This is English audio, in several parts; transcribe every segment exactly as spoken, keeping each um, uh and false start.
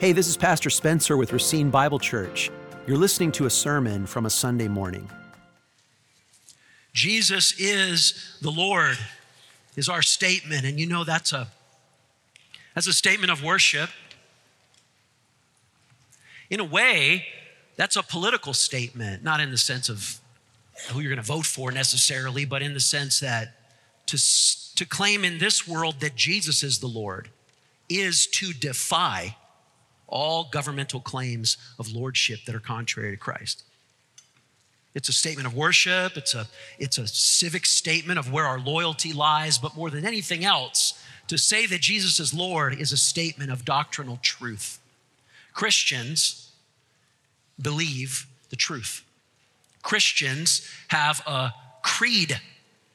Hey, this is Pastor Spencer with Racine Bible Church. You're listening to a sermon from a Sunday morning. Jesus is the Lord is our statement, and you know that's a that's a statement of worship. In a way, that's a political statement, not in the sense of who you're going to vote for necessarily, but in the sense that to to claim in this world that Jesus is the Lord is to defy all governmental claims of lordship that are contrary to Christ. It's a statement of worship. It's a, it's a civic statement of where our loyalty lies. But more than anything else, to say that Jesus is Lord is a statement of doctrinal truth. Christians believe the truth. Christians have a creed.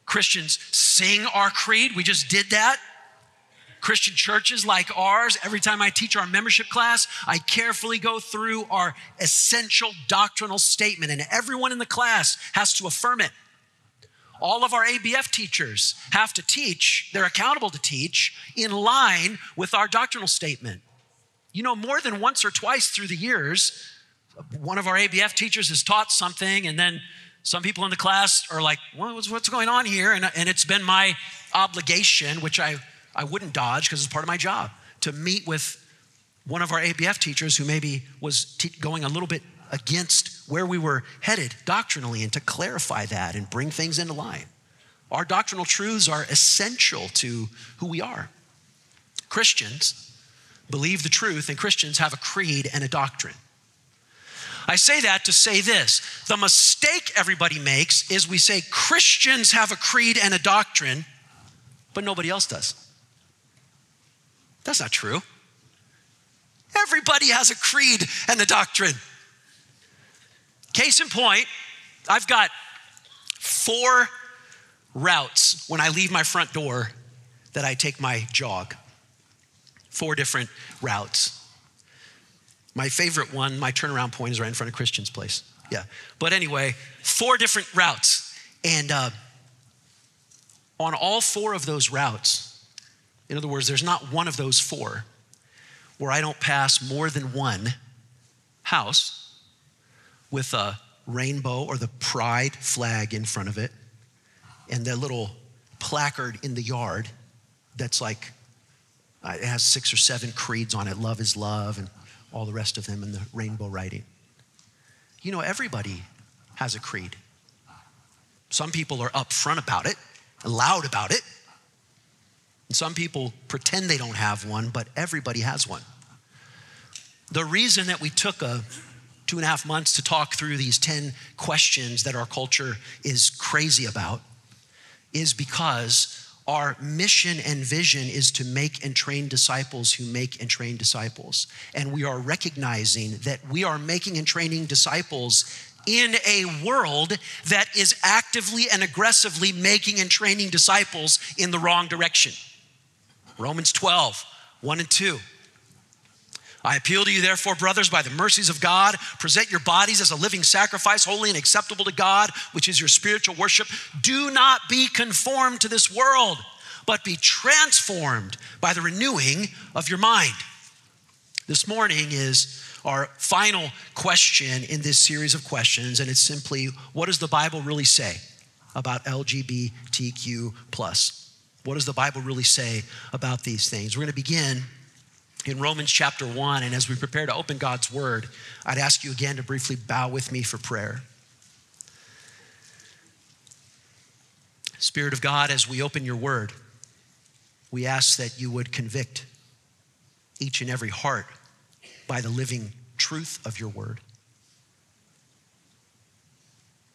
Christians sing our creed. We just did that. Christian churches like ours, every time I teach our membership class, I carefully go through our essential doctrinal statement, and everyone in the class has to affirm it. All of our A B F teachers have to teach, they're accountable to teach, in line with our doctrinal statement. You know, more than once or twice through the years, one of our A B F teachers has taught something, and then some people in the class are like, well, what's going on here? And, and it's been my obligation, which I I wouldn't dodge because it's part of my job, to meet with one of our A B F teachers who maybe was te- going a little bit against where we were headed doctrinally, and to clarify that and bring things into line. Our doctrinal truths are essential to who we are. Christians believe the truth, and Christians have a creed and a doctrine. I say that to say this. The mistake everybody makes is we say Christians have a creed and a doctrine, but nobody else does. That's not true. Everybody has a creed and a doctrine. Case in point, I've got four routes when I leave my front door that I take my jog. Four different routes. My favorite one, my turnaround point, is right in front of Christian's place. Yeah. But anyway, four different routes. And uh, on all four of those routes, in other words, there's not one of those four where I don't pass more than one house with a rainbow or the pride flag in front of it and that little placard in the yard that's like, it has six or seven creeds on it, love is love and all the rest of them in the rainbow writing. You know, everybody has a creed. Some people are upfront about it, loud about it. And some people pretend they don't have one, but everybody has one. The reason that we took a two and a half months to talk through these ten questions that our culture is crazy about is because our mission and vision is to make and train disciples who make and train disciples. And we are recognizing that we are making and training disciples in a world that is actively and aggressively making and training disciples in the wrong direction. Romans twelve, one and two. I appeal to you, therefore, brothers, by the mercies of God, present your bodies as a living sacrifice, holy and acceptable to God, which is your spiritual worship. Do not be conformed to this world, but be transformed by the renewing of your mind. This morning is our final question in this series of questions, and it's simply, what does the Bible really say about L G B T Q plus? What does the Bible really say about these things? We're going to begin in Romans chapter one, and as we prepare to open God's word, I'd ask you again to briefly bow with me for prayer. Spirit of God, as we open your word, we ask that you would convict each and every heart by the living truth of your word.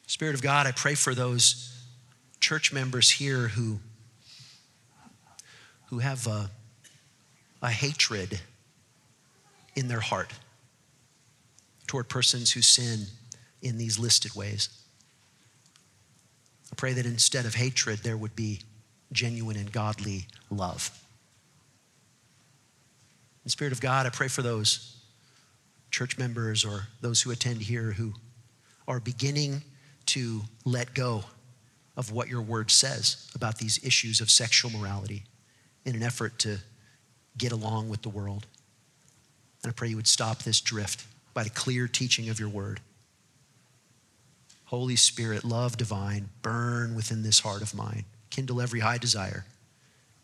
Spirit of God, I pray for those church members here who, who have a, a hatred in their heart toward persons who sin in these listed ways. I pray that instead of hatred, there would be genuine and godly love. And Spirit of God, I pray for those church members or those who attend here who are beginning to let go of what your word says about these issues of sexual morality in an effort to get along with the world. And I pray you would stop this drift by the clear teaching of your word. Holy Spirit, love divine, burn within this heart of mine. Kindle every high desire.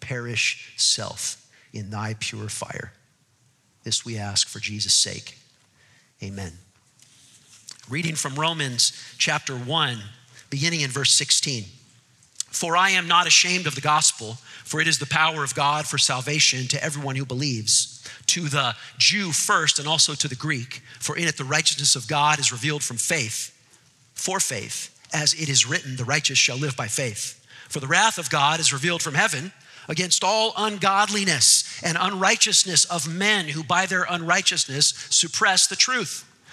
Perish self in thy pure fire. This we ask for Jesus' sake. Amen. Reading from Romans chapter one, beginning in verse sixteen. For I am not ashamed of the gospel, for it is the power of God for salvation to everyone who believes, to the Jew first and also to the Greek, for in it the righteousness of God is revealed from faith, for faith, as it is written, the righteous shall live by faith. For the wrath of God is revealed from heaven against all ungodliness and unrighteousness of men who by their unrighteousness suppress the truth.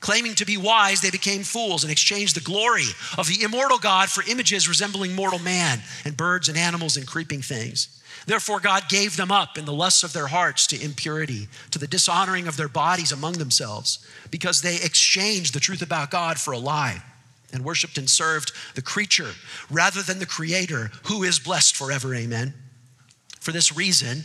Claiming to be wise, they became fools and exchanged the glory of the immortal God for images resembling mortal man and birds and animals and creeping things. Therefore, God gave them up in the lusts of their hearts to impurity, to the dishonoring of their bodies among themselves, because they exchanged the truth about God for a lie and worshiped and served the creature rather than the Creator, who is blessed forever. Amen. For this reason,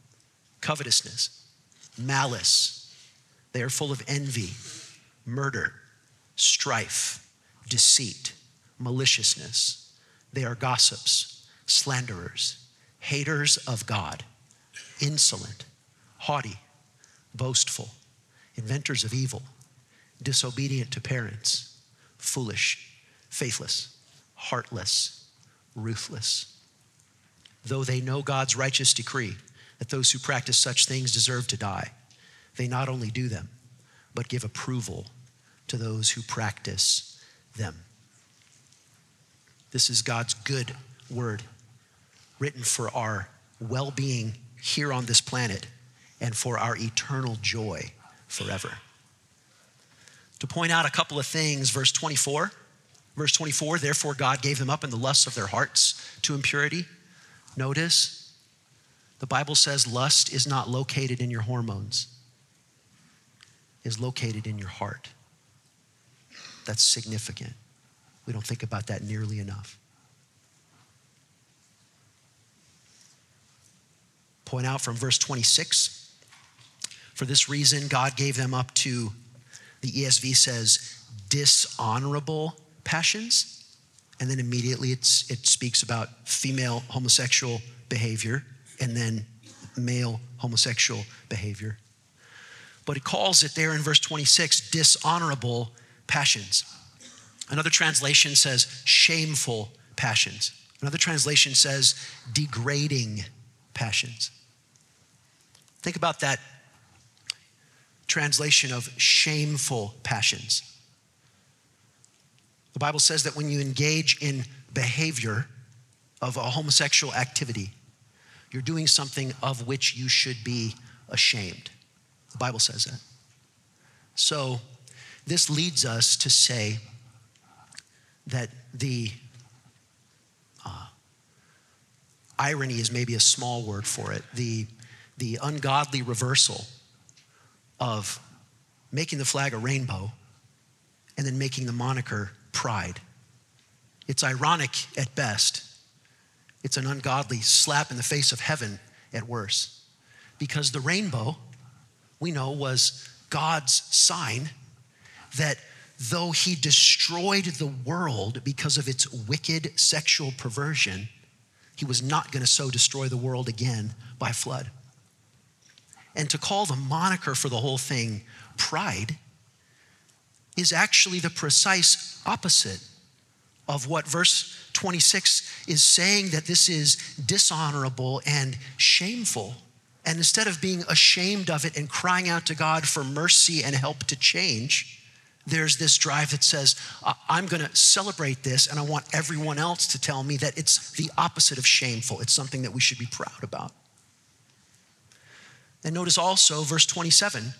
covetousness, malice. They are full of envy, murder, strife, deceit, maliciousness. They are gossips, slanderers, haters of God, insolent, haughty, boastful, inventors of evil, disobedient to parents, foolish, faithless, heartless, ruthless. Though they know God's righteous decree that those who practice such things deserve to die, they not only do them, but give approval to those who practice them. This is God's good word, written for our well-being here on this planet and for our eternal joy forever. To point out a couple of things, verse twenty-four, verse twenty-four, therefore God gave them up in the lusts of their hearts to impurity. Notice, the Bible says lust is not located in your hormones. Is located in your heart. That's significant. We don't think about that nearly enough. Point out from verse twenty-six, for this reason, God gave them up to, the E S V says, dishonorable passions. And then immediately it's, it speaks about female homosexual behavior and then male homosexual behavior. But it calls it there in verse twenty-six, dishonorable passions. Another translation says shameful passions. Another translation says degrading passions. Think about that translation of shameful passions. The Bible says that when you engage in behavior of a homosexual activity, you're doing something of which you should be ashamed. The Bible says that. So this leads us to say that the uh, irony is maybe a small word for it. The, the ungodly reversal of making the flag a rainbow and then making the moniker pride. It's ironic at best. It's an ungodly slap in the face of heaven at worst. Because the rainbow, we know, was God's sign that though he destroyed the world because of its wicked sexual perversion, he was not going to so destroy the world again by flood. And to call the moniker for the whole thing pride is actually the precise opposite of what verse twenty-six is saying, that this is dishonorable and shameful. And instead of being ashamed of it and crying out to God for mercy and help to change, there's this drive that says, I'm going to celebrate this, and I want everyone else to tell me that it's the opposite of shameful. It's something that we should be proud about. And notice also verse twenty-seven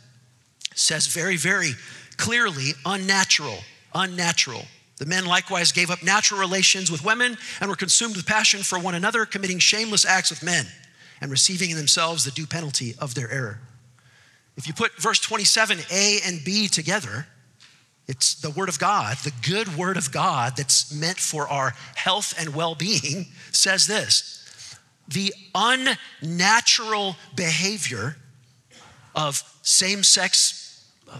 says very, very clearly, unnatural, unnatural. The men likewise gave up natural relations with women and were consumed with passion for one another, committing shameless acts with men and receiving in themselves the due penalty of their error. If you put verse twenty-seven A and B together, it's the word of God, the good word of God that's meant for our health and well-being, says this: the unnatural behavior of same-sex uh,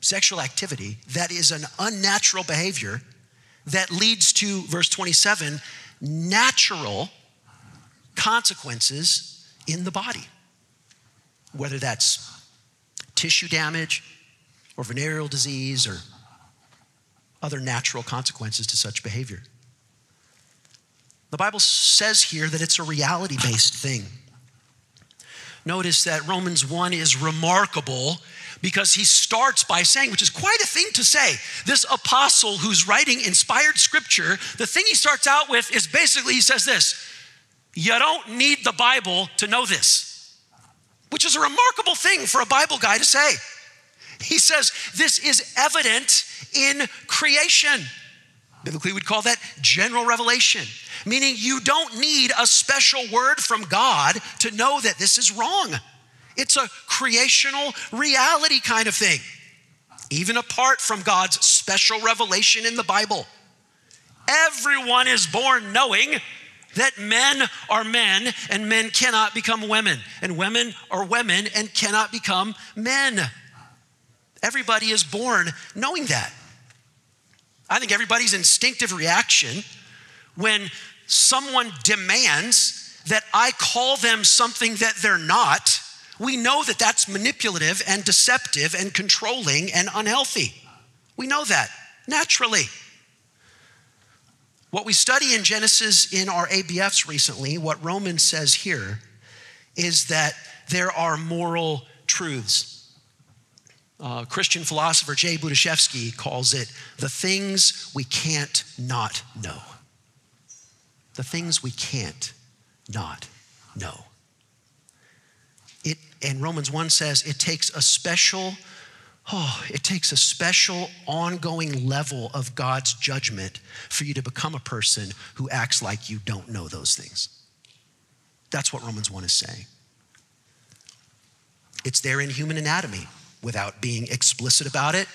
sexual activity, that is an unnatural behavior that leads to, verse twenty-seven, natural consequences in the body, whether that's tissue damage or venereal disease or other natural consequences to such behavior. The Bible says here that it's a reality-based thing. Notice that Romans one is remarkable because he starts by saying, which is quite a thing to say, this apostle who's writing inspired scripture, the thing he starts out with is basically, he says this: you don't need the Bible to know this, which is a remarkable thing for a Bible guy to say. He says, this is evident in creation. Biblically, we'd call that general revelation, meaning you don't need a special word from God to know that this is wrong. It's a creational reality kind of thing, even apart from God's special revelation in the Bible. Everyone is born knowing that men are men and men cannot become women, and women are women and cannot become men. Everybody is born knowing that. I think everybody's instinctive reaction when someone demands that I call them something that they're not, we know that that's manipulative and deceptive and controlling and unhealthy. We know that naturally. What we study in Genesis in our A B Fs recently, what Romans says here, is that there are moral truths. Uh, Christian philosopher Jay Budiszewski calls it the things we can't not know. The things we can't not know. It, and Romans one says it takes a special, oh, it takes a special ongoing level of God's judgment for you to become a person who acts like you don't know those things. That's what Romans one is saying. It's there in human anatomy. Without being explicit about it,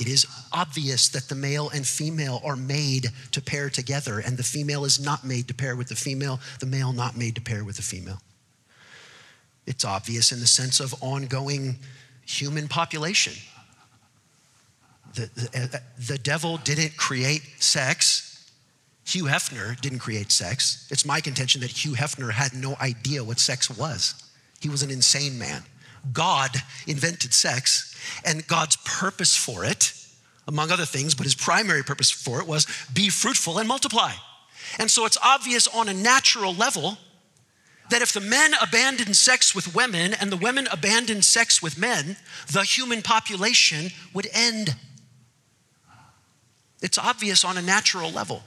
it is obvious that the male and female are made to pair together, and the female is not made to pair with the female, the male not made to pair with the female. It's obvious in the sense of ongoing human population. The, the, the devil didn't create sex. Hugh Hefner didn't create sex. It's my contention that Hugh Hefner had no idea what sex was. He was an insane man. God invented sex, and God's purpose for it, among other things, but his primary purpose for it was be fruitful and multiply. And so it's obvious on a natural level that if the men abandon sex with women and the women abandon sex with men, the human population would end. It's obvious on a natural level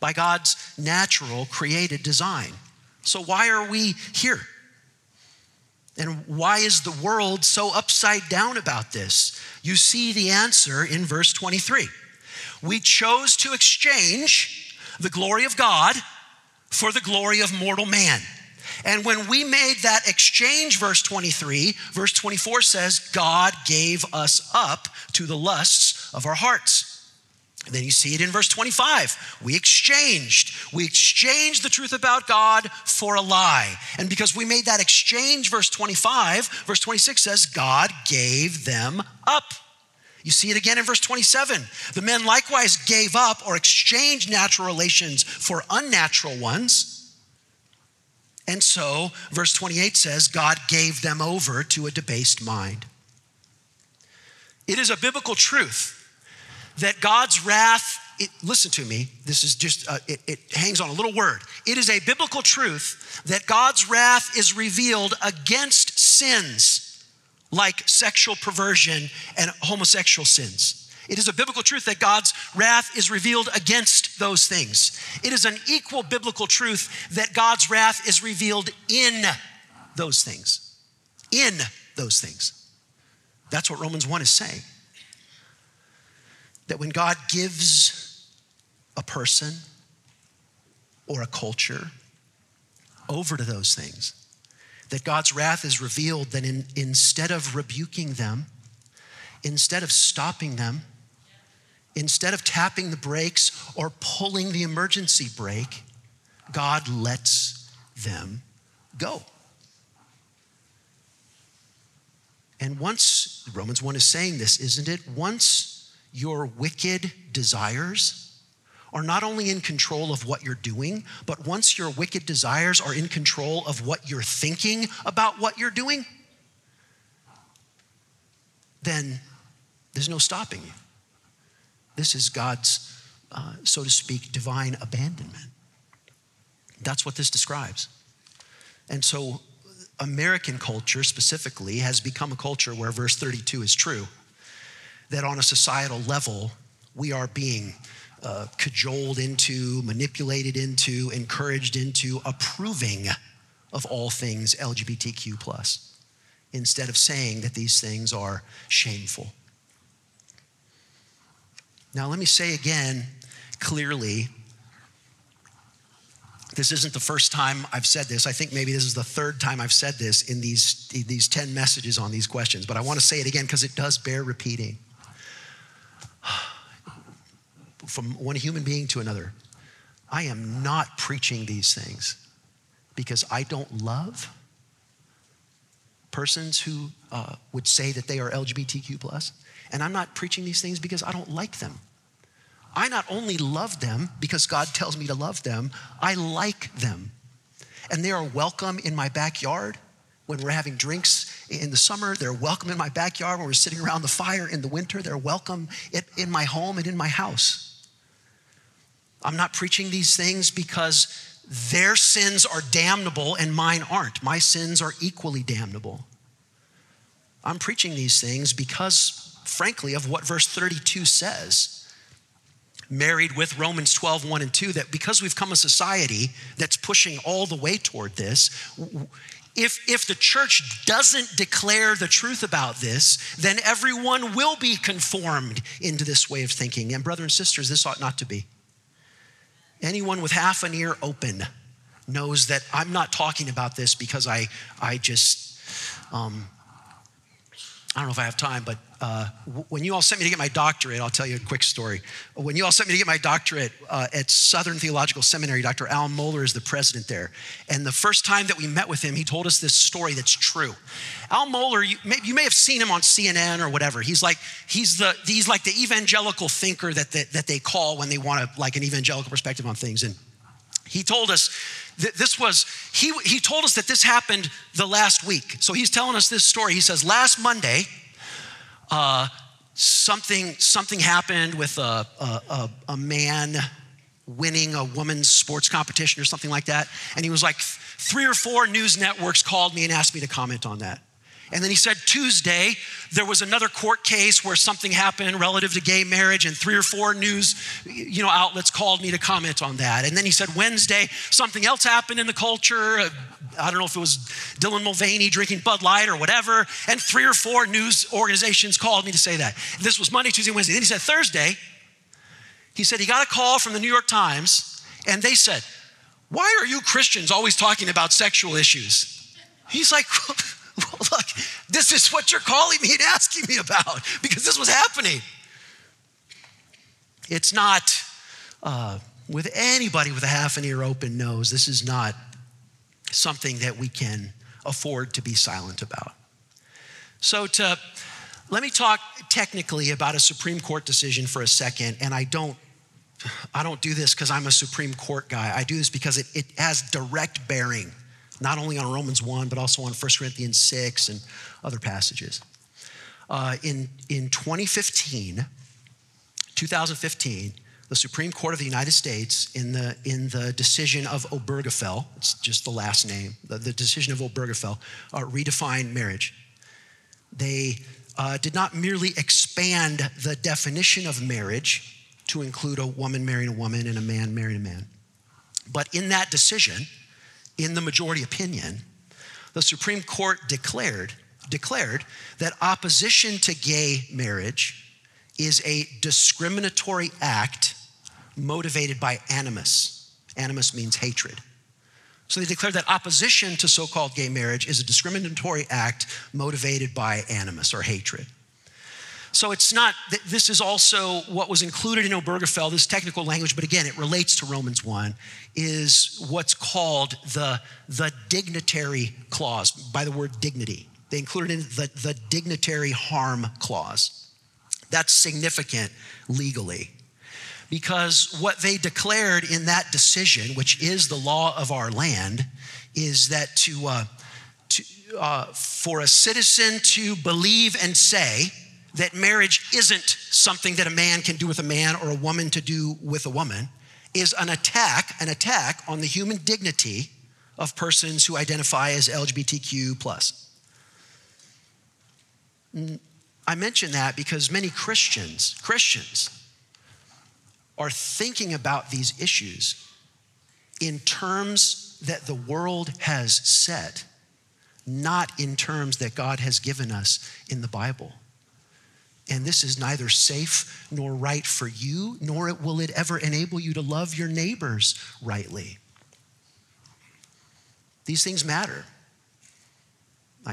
by God's natural created design. So why are we here? And why is the world so upside down about this? You see the answer in verse twenty-three. We chose to exchange the glory of God for the glory of mortal man. And when we made that exchange, verse twenty-three, verse twenty-four says, God gave us up to the lusts of our hearts. And then you see it in verse twenty-five. We exchanged. We exchanged the truth about God for a lie. And because we made that exchange, verse twenty-five, verse twenty-six says, God gave them up. You see it again in verse twenty-seven. The men likewise gave up or exchanged natural relations for unnatural ones. And so, verse twenty-eight says, God gave them over to a debased mind. It is a biblical truth that God's wrath it, listen to me, this is just, uh, it, it hangs on a little word. It is a biblical truth that God's wrath is revealed against sins like sexual perversion and homosexual sins. It is a biblical truth that God's wrath is revealed against those things. It is an equal biblical truth that God's wrath is revealed in those things. In those things. That's what Romans one is saying. That when God gives a person or a culture over to those things, that God's wrath is revealed, that in, instead of rebuking them, instead of stopping them, instead of tapping the brakes or pulling the emergency brake, God lets them go. And once, Romans one is saying this, isn't it? Once your wicked desires are not only in control of what you're doing, but once your wicked desires are in control of what you're thinking about what you're doing, then there's no stopping you. This is God's, uh, so to speak, divine abandonment. That's what this describes. And so American culture specifically has become a culture where verse thirty-two is true, that on a societal level, we are being uh, cajoled into, manipulated into, encouraged into approving of all things L G B T Q plus, instead of saying that these things are shameful. Now, let me say again, clearly, this isn't the first time I've said this. I think maybe this is the third time I've said this in these, these ten messages on these questions, but I want to say it again because it does bear repeating. From one human being to another, I am not preaching these things because I don't love persons who uh, would say that they are L G B T Q plus, and I'm not preaching these things because I don't like them. I not only love them because God tells me to love them, I like them. And they are welcome in my backyard when we're having drinks in the summer. They're welcome in my backyard when we're sitting around the fire in the winter. They're welcome in my home and in my house. I'm not preaching these things because their sins are damnable and mine aren't. My sins are equally damnable. I'm preaching these things because, frankly, of what verse thirty-two says, married with Romans twelve, one and two, that because we've come a society that's pushing all the way toward this, if, if the church doesn't declare the truth about this, then everyone will be conformed into this way of thinking. And brothers and sisters, this ought not to be. Anyone with half an ear open knows that I'm not talking about this because I, I just, um, I don't know if I have time, but uh, when you all sent me to get my doctorate, I'll tell you a quick story. When you all sent me to get my doctorate uh, at Southern Theological Seminary, Doctor Al Mohler is the president there. And the first time that we met with him, he told us this story that's true. Al Mohler, you may, you may have seen him on C N N or whatever. He's like, he's the, he's like the evangelical thinker that they, that they call when they want to, like, an evangelical perspective on things. And he told us that this was, he, he told us that this happened the last week. So he's telling us this story. He says, last Monday, uh, something, something happened with a, a, a man winning a women's sports competition or something like that. And he was like, three or four news networks called me and asked me to comment on that. And then he said, Tuesday, there was another court case where something happened relative to gay marriage, and three or four news you know, outlets called me to comment on that. And then he said, Wednesday, something else happened in the culture. I don't know if it was Dylan Mulvaney drinking Bud Light or whatever, and three or four news organizations called me to say that. This was Monday, Tuesday, Wednesday. Then he said, Thursday, he said he got a call from the New York Times, and they said, why are you Christians always talking about sexual issues? He's like, well, look, this is what you're calling me and asking me about, because this was happening. It's not, uh, with anybody with a half an ear open knows, this is not something that we can afford to be silent about. So to, let me talk technically about a Supreme Court decision for a second, and I don't I don't do this because I'm a Supreme Court guy. I do this because it, it has direct bearing not only on Romans one, but also on First Corinthians six and other passages. Uh, in, in twenty fifteen, twenty fifteen, the Supreme Court of the United States, in the, in the decision of Obergefell, it's just the last name, the, the decision of Obergefell, uh, redefined marriage. They uh, did not merely expand the definition of marriage to include a woman marrying a woman and a man marrying a man. But in that decision, in the majority opinion, the Supreme Court declared, declared that opposition to gay marriage is a discriminatory act motivated by animus. Animus means hatred. So they declared that opposition to so-called gay marriage is a discriminatory act motivated by animus or hatred. So it's not, this is also what was included in Obergefell, this technical language, but again, it relates to Romans one, is what's called the, the dignitary clause, by the word dignity. They included in the, the dignitary harm clause. That's significant legally, because what they declared in that decision, which is the law of our land, is that to, uh, to uh, for a citizen to believe and say that marriage isn't something that a man can do with a man or a woman to do with a woman is an attack, an attack on the human dignity of persons who identify as L G B T Q plus. I mention that because many Christians, Christians are thinking about these issues in terms that the world has set, not in terms that God has given us in the Bible. And this is neither safe nor right for you, nor will it ever enable you to love your neighbors rightly. These things matter.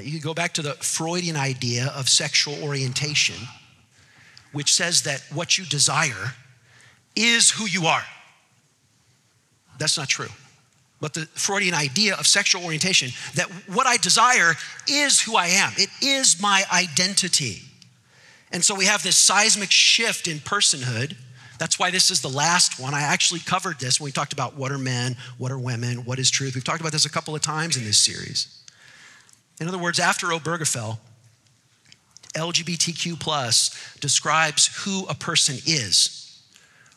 You could go back to the Freudian idea of sexual orientation, which says that what you desire is who you are. That's not true. But the Freudian idea of sexual orientation, that what I desire is who I am. It is my identity. And so we have this seismic shift in personhood. That's why this is the last one. I actually covered this when we talked about what are men, what are women, what is truth. We've talked about this a couple of times in this series. In other words, after Obergefell, L G B T Q plus describes who a person is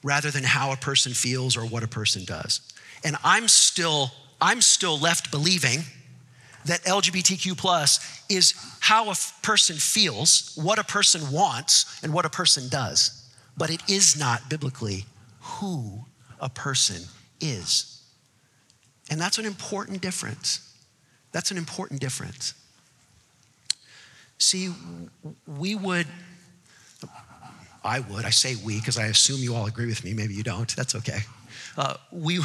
rather than how a person feels or what a person does. And I'm still, I'm still left believing that L G B T Q plus is how a person feels, what a person wants, and what a person does. But it is not biblically who a person is. And that's an important difference. That's an important difference. See, we would, I would, I say we because I assume you all agree with me, maybe you don't, that's okay. Uh, we,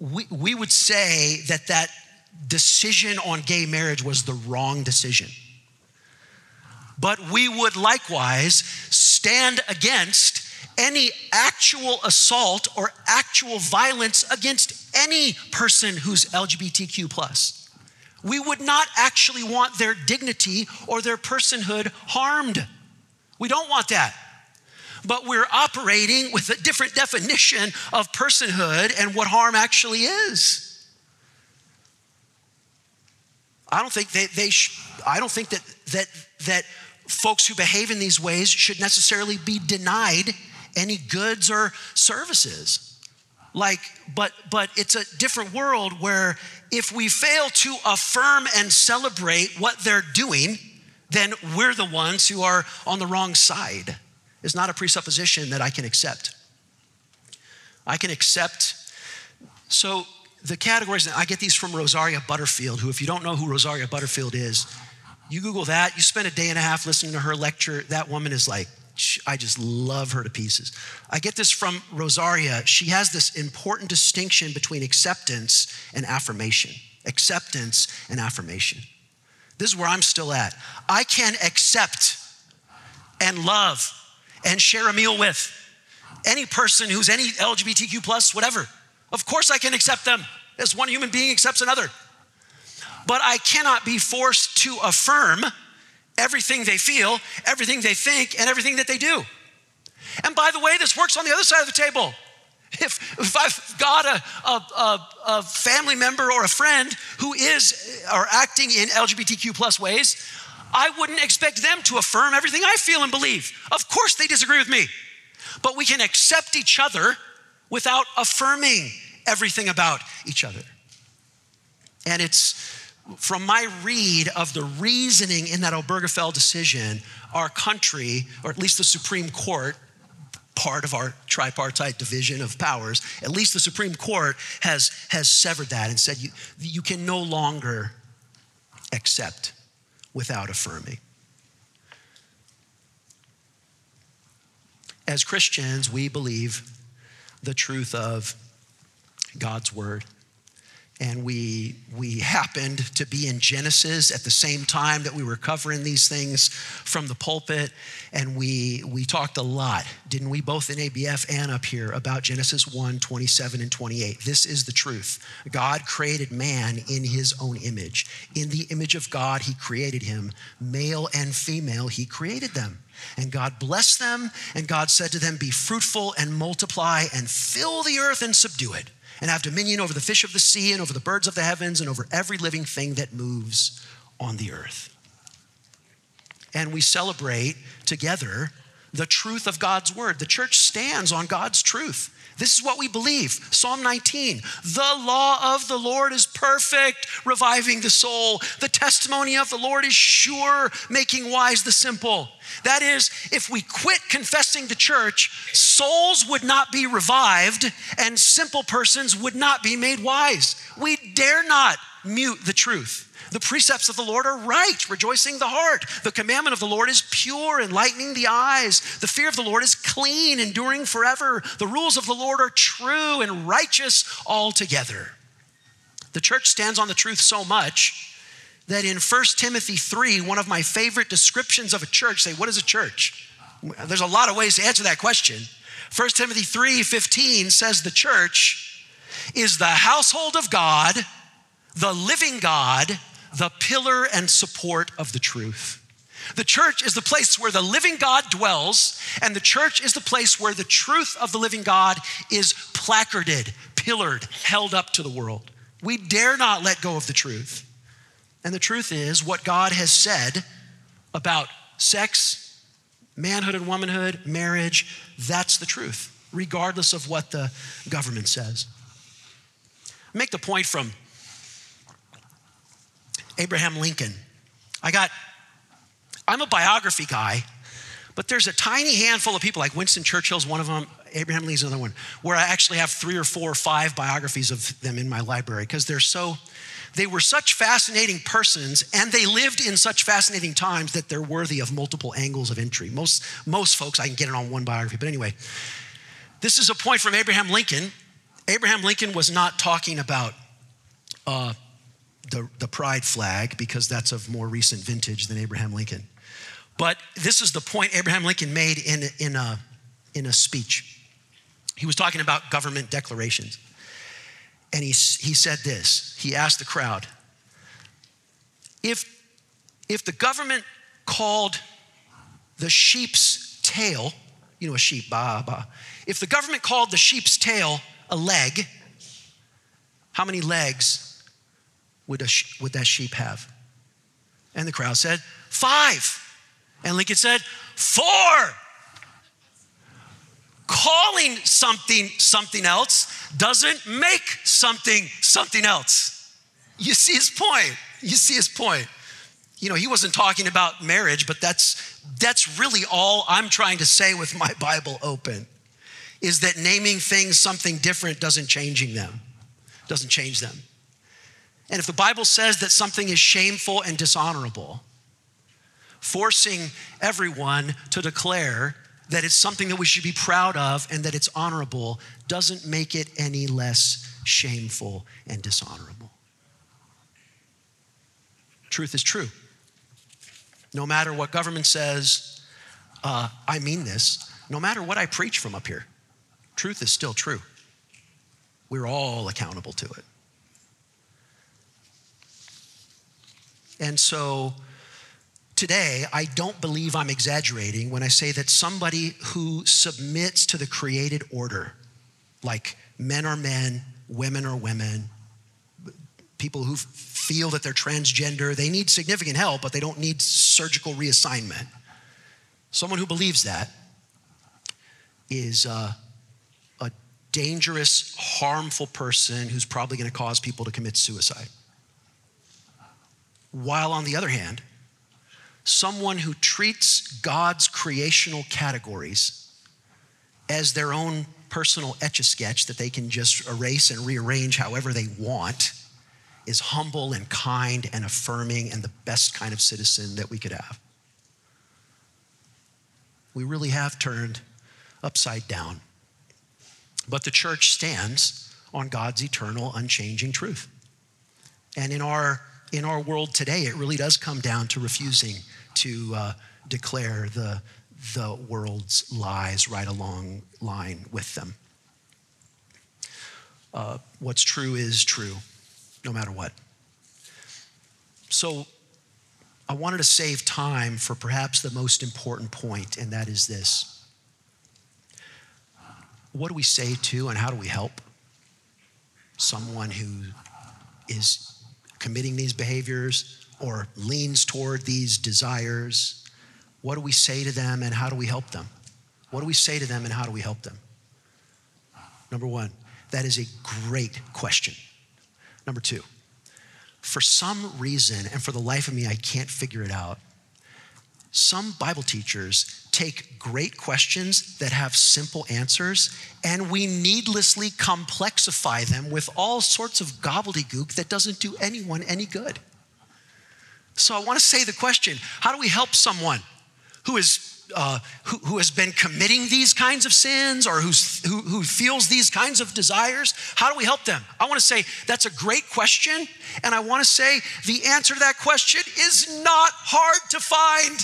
we, we would say that that decision on gay marriage was the wrong decision. But we would likewise stand against any actual assault or actual violence against any person who's L G B T Q plus. We would not actually want their dignity or their personhood harmed. We don't want that. But we're operating with a different definition of personhood and what harm actually is. I don't think they, they sh- I don't think that that that folks who behave in these ways should necessarily be denied any goods or services. Like, but but it's a different world where if we fail to affirm and celebrate what they're doing, then we're the ones who are on the wrong side. It's not a presupposition that I can accept. I can accept, so the categories, I get these from Rosaria Butterfield, who if you don't know who Rosaria Butterfield is, you Google that, you spend a day and a half listening to her lecture, that woman is like, I just love her to pieces. I get this from Rosaria. She has this important distinction between acceptance and affirmation. Acceptance and affirmation. This is where I'm still at. I can accept and love and share a meal with any person who's any L G B T Q plus, whatever. Of course I can accept them as one human being accepts another. But I cannot be forced to affirm everything they feel, everything they think, and everything that they do. And by the way, this works on the other side of the table. If, if I've got a, a, a, a family member or a friend who is or acting in L G B T Q plus ways, I wouldn't expect them to affirm everything I feel and believe. Of course they disagree with me. but we can accept each other without affirming everything about each other. And it's from my read of the reasoning in that Obergefell decision, our country, or at least the Supreme Court, part of our tripartite division of powers, at least the Supreme Court has, has severed that and said you, you can no longer accept without affirming. As Christians, we believe the truth of God's word. And we we happened to be in Genesis at the same time that we were covering these things from the pulpit. And we we talked a lot, didn't we, both in A B F and up here, about Genesis one, twenty-seven and twenty-eight. This is the truth. God created man in his own image. In the image of God, he created him. Male and female, he created them. And God blessed them. And God said to them, be fruitful and multiply and fill the earth and subdue it. And have dominion over the fish of the sea and over the birds of the heavens and over every living thing that moves on the earth. And we celebrate together the truth of God's word. The church stands on God's truth. This is what we believe. Psalm nineteen, the law of the Lord is perfect, reviving the soul. The testimony of the Lord is sure, making wise the simple. That is, if we quit confessing to church, souls would not be revived and simple persons would not be made wise. We dare not mute the truth. The precepts of the Lord are right, rejoicing the heart. The commandment of the Lord is pure, enlightening the eyes. The fear of the Lord is clean, enduring forever. The rules of the Lord are true and righteous altogether. The church stands on the truth so much that in First Timothy three, one of my favorite descriptions of a church, say, what is a church? There's a lot of ways to answer that question. First Timothy three fifteen says the church is the household of God, the living God, the pillar and support of the truth. The church is the place where the living God dwells, and the church is the place where the truth of the living God is placarded, pillared, held up to the world. We dare not let go of the truth. And the truth is what God has said about sex, manhood and womanhood, marriage, that's the truth, regardless of what the government says. I make the point from Abraham Lincoln. I got, I'm a biography guy, but there's a tiny handful of people, like Winston Churchill's one of them, Abraham Lincoln's another one, where I actually have three or four or five biographies of them in my library because they're so, they were such fascinating persons and they lived in such fascinating times that they're worthy of multiple angles of entry. Most, most folks, I can get it on one biography, but anyway, this is a point from Abraham Lincoln. Abraham Lincoln was not talking about uh, The, the pride flag because that's of more recent vintage than Abraham Lincoln. But this is the point Abraham Lincoln made in, in, a, in a speech. He was talking about government declarations. And he, he said this, he asked the crowd, if, if the government called the sheep's tail, you know, a sheep, bah, bah. If the government called the sheep's tail a leg, how many legs Would, a, would that sheep have? And the crowd said, five. And Lincoln said, four. Calling something something else doesn't make something something else. You see his point. You see his point. You know, he wasn't talking about marriage, but that's, that's really all I'm trying to say with my Bible open, is that naming things something different doesn't changing them, doesn't change them. And if the Bible says that something is shameful and dishonorable, forcing everyone to declare that it's something that we should be proud of and that it's honorable doesn't make it any less shameful and dishonorable. Truth is true. No matter what government says, uh, I mean this, no matter what I preach from up here, truth is still true. We're all accountable to it. And so today, I don't believe I'm exaggerating when I say that somebody who submits to the created order, like men are men, women are women, people who feel that they're transgender, they need significant help, but they don't need surgical reassignment. Someone who believes that is a, a dangerous, harmful person who's probably going to cause people to commit suicide. While on the other hand, someone who treats God's creational categories as their own personal etch-a-sketch that they can just erase and rearrange however they want is humble and kind and affirming and the best kind of citizen that we could have. We really have turned upside down. But the church stands on God's eternal, unchanging truth. And in our In our world today, it really does come down to refusing to uh, declare the, the world's lies right along line with them. Uh, what's true is true, no matter what. So I wanted to save time for perhaps the most important point, and that is this. What do we say to and how do we help someone who is committing these behaviors or leans toward these desires? What do we say to them and how do we help them? What do we say to them and how do we help them? Number one, that is a great question. Number two, for some reason, and for the life of me, I can't figure it out, some Bible teachers take great questions that have simple answers, and we needlessly complexify them with all sorts of gobbledygook that doesn't do anyone any good. So I want to say the question, how do we help someone who is, uh, who, who has been committing these kinds of sins or who's, who, who feels these kinds of desires? How do we help them? I want to say that's a great question, and I want to say the answer to that question is not hard to find.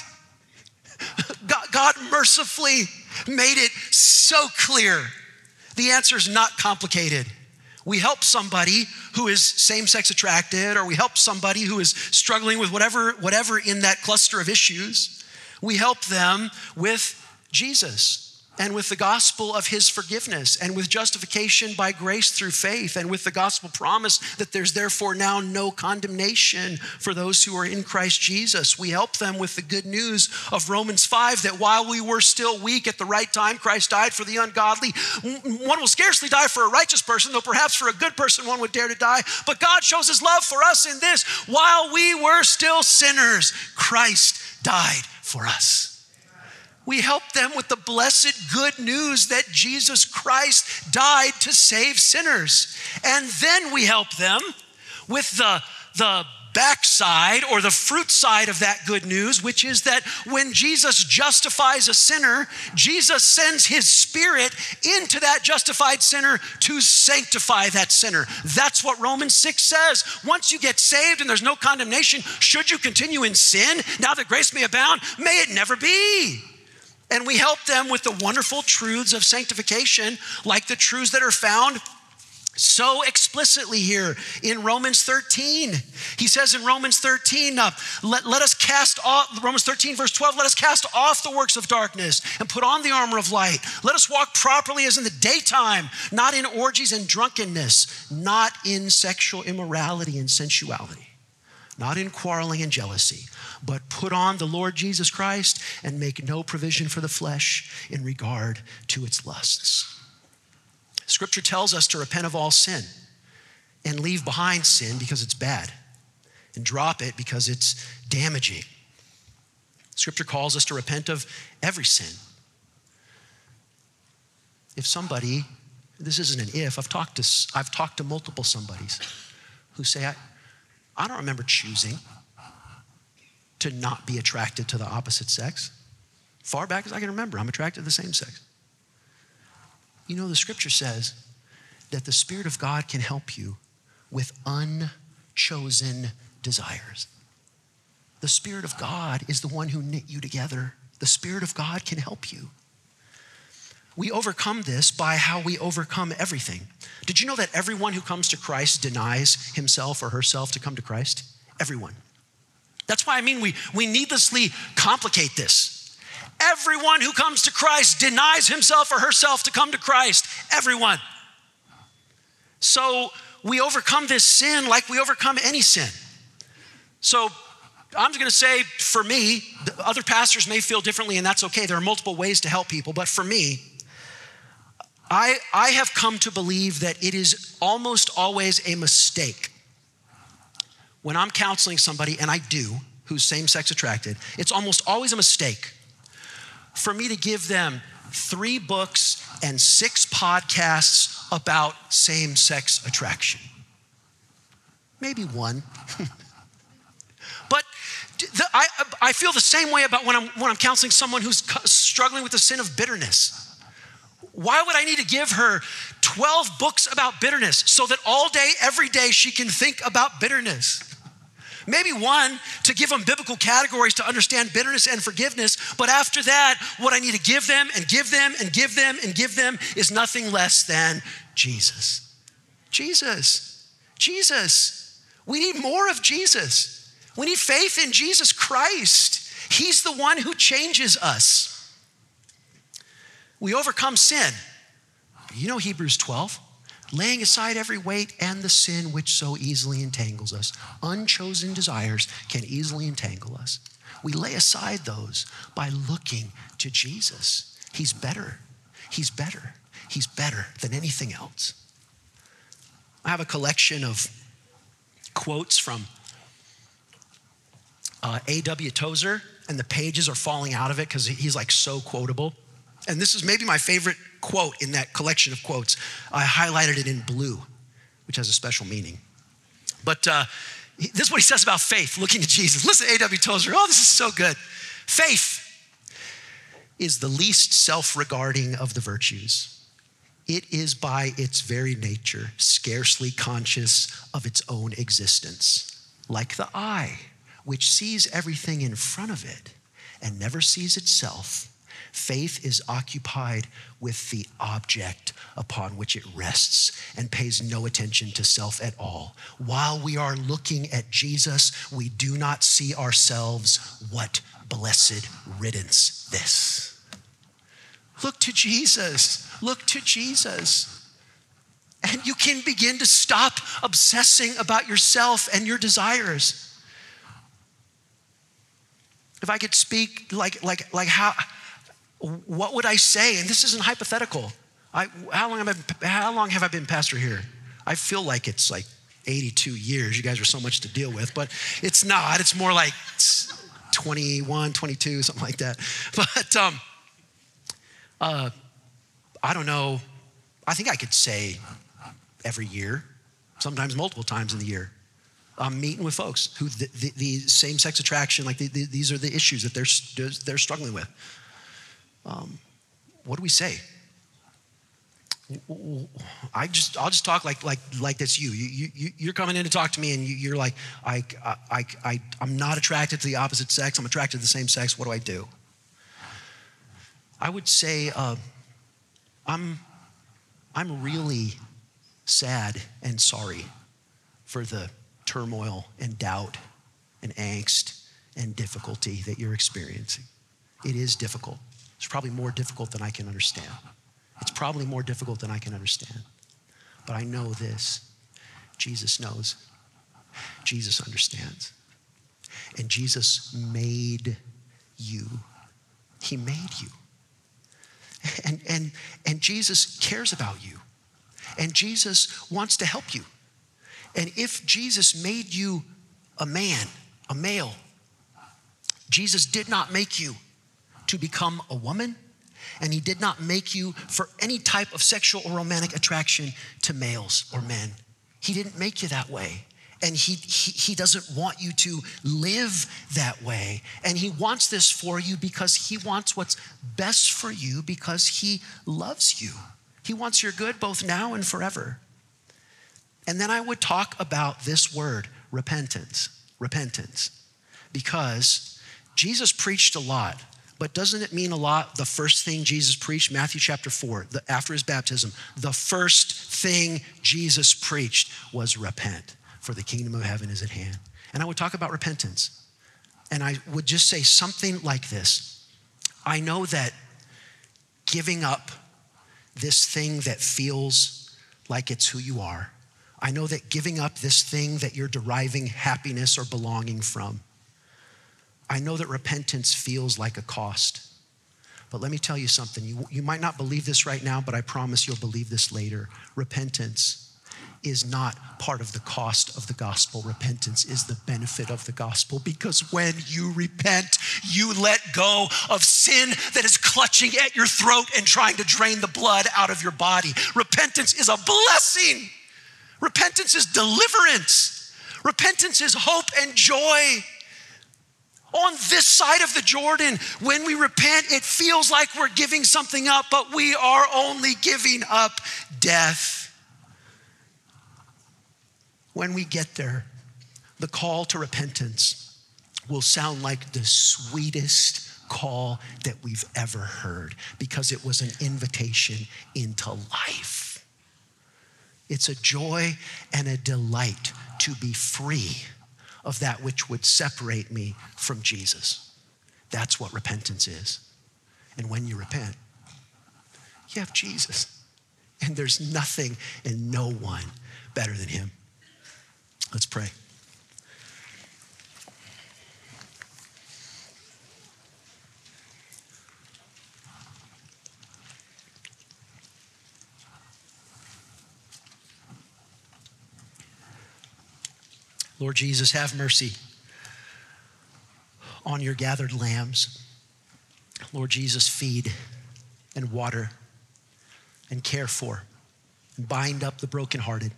God mercifully made it so clear. The answer is not complicated. We help somebody who is same-sex attracted, or we help somebody who is struggling with whatever, whatever in that cluster of issues. We help them with Jesus and with the gospel of his forgiveness and with justification by grace through faith and with the gospel promise that there's therefore now no condemnation for those who are in Christ Jesus. We help them with the good news of Romans five, that while we were still weak at the right time, Christ died for the ungodly. One will scarcely die for a righteous person, though perhaps for a good person one would dare to die. But God shows his love for us in this: while we were still sinners, Christ died for us. We help them with the blessed good news that Jesus Christ died to save sinners. And then we help them with the, the backside or the fruit side of that good news, which is that when Jesus justifies a sinner, Jesus sends his spirit into that justified sinner to sanctify that sinner. That's what Romans six says. Once you get saved and there's no condemnation, should you continue in sin? Now that grace may abound, may it never be. And we help them with the wonderful truths of sanctification, like the truths that are found so explicitly here in Romans thirteen. He says in Romans thirteen, uh, let, let us cast off, Romans thirteen verse twelve, let us cast off the works of darkness and put on the armor of light. Let us walk properly as in the daytime, not in orgies and drunkenness, not in sexual immorality and sensuality, not in quarreling and jealousy, but put on the Lord Jesus Christ and make no provision for the flesh in regard to its lusts. Scripture tells us to repent of all sin and leave behind sin because it's bad and drop it because it's damaging. Scripture calls us to repent of every sin. If somebody, this isn't an if, I've talked to, I've talked to multiple somebodies who say, I, I don't remember choosing to not be attracted to the opposite sex. Far back as I can remember, I'm attracted to the same sex. You know, the scripture says that the Spirit of God can help you with unchosen desires. The Spirit of God is the one who knit you together. The Spirit of God can help you. We overcome this by how we overcome everything. Did you know that everyone who comes to Christ denies himself or herself to come to Christ? Everyone. That's why I mean we, we needlessly complicate this. Everyone who comes to Christ denies himself or herself to come to Christ. Everyone. So we overcome this sin like we overcome any sin. So I'm just gonna say, for me, other pastors may feel differently and that's okay. There are multiple ways to help people, but for me, I, I have come to believe that it is almost always a mistake when I'm counseling somebody, and I do, who's same-sex attracted, it's almost always a mistake for me to give them three books and six podcasts about same-sex attraction. Maybe one. But the, I, I feel the same way about when I'm, when I'm counseling someone who's struggling with the sin of bitterness. Why would I need to give her twelve books about bitterness so that all day, every day, she can think about bitterness? Maybe one to give them biblical categories to understand bitterness and forgiveness, but after that, what I need to give them and give them and give them and give them is nothing less than Jesus. Jesus, Jesus. We need more of Jesus. We need faith in Jesus Christ. He's the one who changes us. We overcome sin. You know Hebrews twelve, laying aside every weight and the sin which so easily entangles us. Unchosen desires can easily entangle us. We lay aside those by looking to Jesus. He's better. He's better. He's better than anything else. I have a collection of quotes from uh, A W Tozer, and the pages are falling out of it because he's like so quotable. And this is maybe my favorite quote in that collection of quotes. I highlighted it in blue, which has a special meaning. But uh, this is what he says about faith, looking to Jesus. Listen to A W Tozer. Oh, this is so good. Faith is the least self-regarding of the virtues. It is by its very nature scarcely conscious of its own existence, like the eye, which sees everything in front of it and never sees itself. Faith is occupied with the object upon which it rests and pays no attention to self at all. While we are looking at Jesus, we do not see ourselves. What blessed riddance this. Look to Jesus. Look to Jesus. And you can begin to stop obsessing about yourself and your desires. If I could speak like, like, like how... what would I say? And this isn't hypothetical. I, how, long have I, how long have I been pastor here? I feel like it's like eighty-two years. You guys are so much to deal with, but it's not. It's more like twenty-one, twenty-two, something like that. But um, uh, I don't know. I think I could say every year, sometimes multiple times in the year. I'm meeting with folks who the, the, the same-sex attraction, like the, the, these are the issues that they're, they're struggling with. Um, what do we say? I just, I'll just talk like, like, like that's you. You, you, you're coming in to talk to me, and you, you're like, I, I, I, I'm not attracted to the opposite sex. I'm attracted to the same sex. What do I do? I would say, uh, I'm, I'm really sad and sorry for the turmoil and doubt and angst and difficulty that you're experiencing. It is difficult. It's probably more difficult than I can understand. It's probably more difficult than I can understand. But I know this. Jesus knows. Jesus understands. And Jesus made you. He made you. And, and, and Jesus cares about you. And Jesus wants to help you. And if Jesus made you a man, a male, Jesus did not make you to become a woman, and he did not make you for any type of sexual or romantic attraction to males or men. He didn't make you that way, and he, he, he doesn't want you to live that way, and he wants this for you because he wants what's best for you because he loves you. He wants your good both now and forever. And then I would talk about this word, repentance, repentance, because Jesus preached a lot. But doesn't it mean a lot, the first thing Jesus preached? Matthew chapter four, the, after his baptism, the first thing Jesus preached was repent, for the kingdom of heaven is at hand. And I would talk about repentance. And I would just say something like this. I know that giving up this thing that feels like it's who you are, I know that giving up this thing that you're deriving happiness or belonging from, I know that repentance feels like a cost, But let me tell you something. You, you might not believe this right now, but I promise you'll believe this later. Repentance is not part of the cost of the gospel. Repentance is the benefit of the gospel, because when you repent, you let go of sin that is clutching at your throat and trying to drain the blood out of your body. Repentance is a blessing. Repentance is deliverance. Repentance is hope and joy. On this side of the Jordan, when we repent, it feels like we're giving something up, but we are only giving up death. When we get there, the call to repentance will sound like the sweetest call that we've ever heard, because it was an invitation into life. It's a joy and a delight to be free of that which would separate me from Jesus. That's what repentance is. And when you repent, you have Jesus. And there's nothing and no one better than him. Let's pray. Lord Jesus, have mercy on your gathered lambs. Lord Jesus, feed and water and care for and bind up the brokenhearted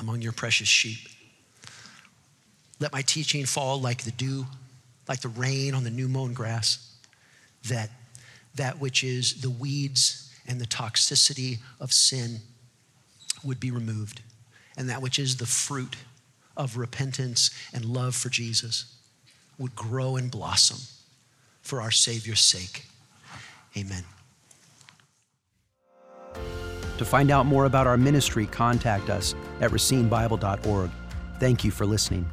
among your precious sheep. Let my teaching fall like the dew, like the rain on the new mown grass, that that which is the weeds and the toxicity of sin would be removed, and that which is the fruit of repentance and love for Jesus would grow and blossom for our Savior's sake. Amen. To find out more about our ministry, contact us at racine bible dot org. Thank you for listening.